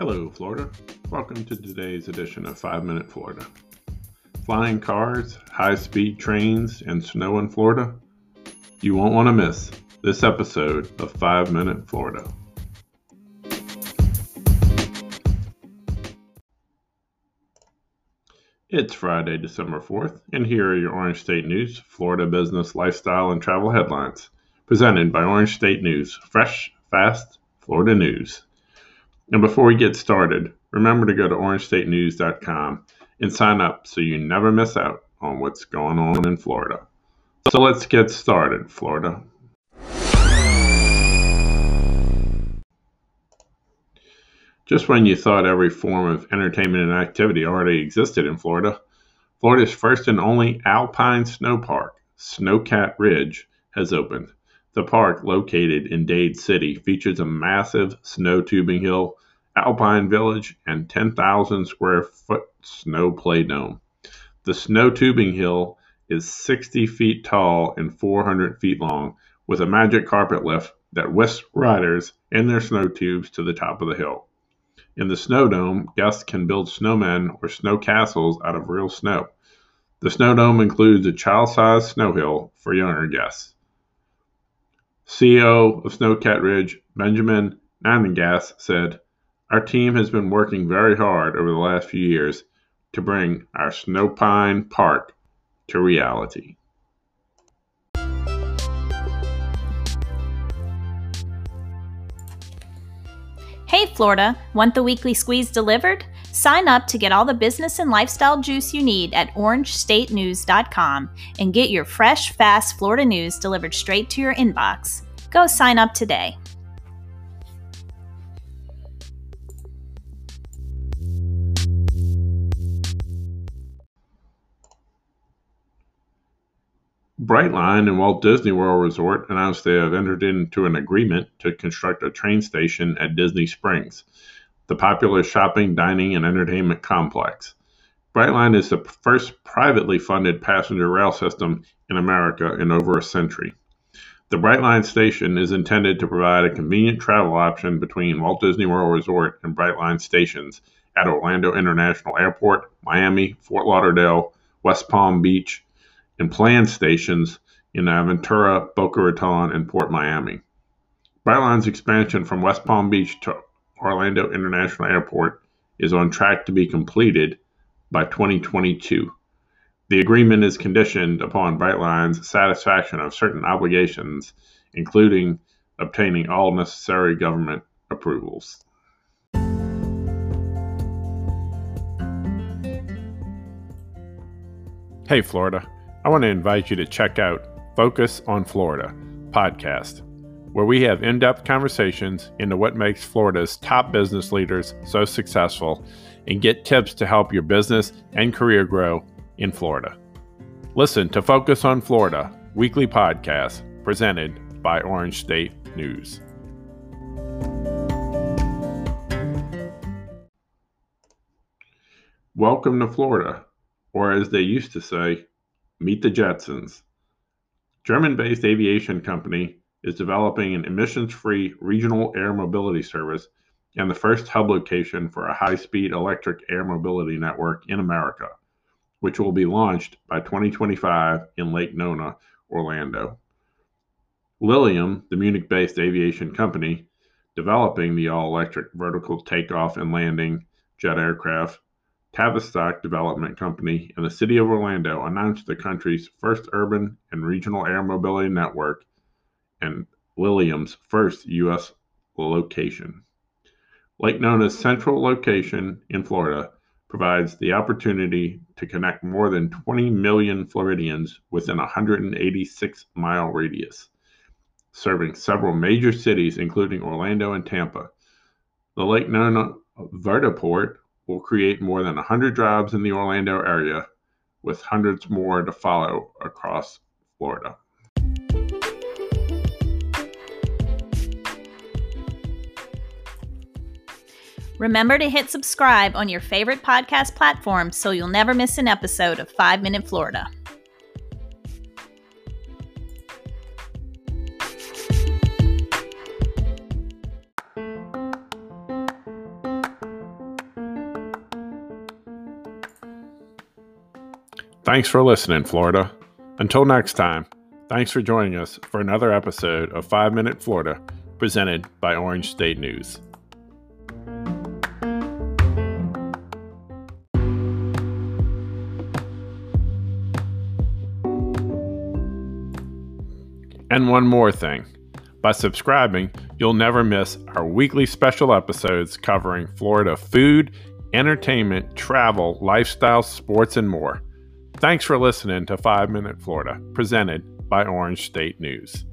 Hello, Florida. Welcome to today's edition of 5-Minute Florida. Flying cars, high-speed trains, and snow in Florida? You won't want to miss this episode of 5-Minute Florida. It's Friday, December 4th, and here are your Orange State News, Florida business, lifestyle, and travel headlines, presented by Orange State News, fresh, fast, Florida news. And before we get started, remember to go to orangestatenews.com and sign up so you never miss out on what's going on in Florida. So let's get started, Florida. Just when you thought every form of entertainment and activity already existed in Florida, Florida's first and only alpine snow park, Snowcat Ridge, has opened. The park, located in Dade City, features a massive snow tubing hill, alpine village, and 10,000 square foot snow play dome. The snow tubing hill is 60 feet tall and 400 feet long, with a magic carpet lift that whisks riders and their snow tubes to the top of the hill. In the snow dome, guests can build snowmen or snow castles out of real snow. The snow dome includes a child-sized snow hill for younger guests. CEO of Snowcat Ridge, Benjamin Nanangas, said, "Our team has been working very hard over the last few years to bring our Snowpine Park to reality." Hey Florida, want the weekly squeeze delivered? Sign up to get all the business and lifestyle juice you need at orangestatenews.com and get your fresh, fast Florida news delivered straight to your inbox. Go sign up today. Brightline and Walt Disney World Resort announced they have entered into an agreement to construct a train station at Disney Springs, the popular shopping, dining, and entertainment complex. Brightline is the first privately funded passenger rail system in America in over a century. The Brightline station is intended to provide a convenient travel option between Walt Disney World Resort and Brightline stations at Orlando International Airport, Miami, Fort Lauderdale, West Palm Beach, and planned stations in Aventura, Boca Raton, and Port Miami. Brightline's expansion from West Palm Beach to Orlando International Airport is on track to be completed by 2022. The agreement is conditioned upon Brightline's satisfaction of certain obligations, including obtaining all necessary government approvals. Hey Florida, I want to invite you to check out Focus on Florida podcast, where we have in-depth conversations into what makes Florida's top business leaders so successful and get tips to help your business and career grow in Florida. Listen to Focus on Florida weekly podcast presented by Orange State News. Welcome to Florida, or as they used to say, meet the Jetsons. German-based aviation company is developing an emissions-free regional air mobility service and the first hub location for a high-speed electric air mobility network in America, which will be launched by 2025 in Lake Nona, Orlando. Lilium, the Munich-based aviation company developing the all-electric vertical takeoff and landing jet aircraft, Tavistock Development Company, and the City of Orlando announced the country's first urban and regional air mobility network and Lilium's first U.S. location. Lake Nona's central location in Florida provides the opportunity to connect more than 20 million Floridians within a 186-mile radius, serving several major cities, including Orlando and Tampa. The Lake Nona Vertiport will create more than 100 jobs in the Orlando area, with hundreds more to follow across Florida. Remember to hit subscribe on your favorite podcast platform so you'll never miss an episode of 5-Minute Florida. Thanks for listening, Florida. Until next time, thanks for joining us for another episode of 5-Minute Florida, presented by Orange State News. And one more thing. By subscribing, you'll never miss our weekly special episodes covering Florida food, entertainment, travel, lifestyle, sports, and more. Thanks for listening to 5-Minute Florida, presented by Orange State News.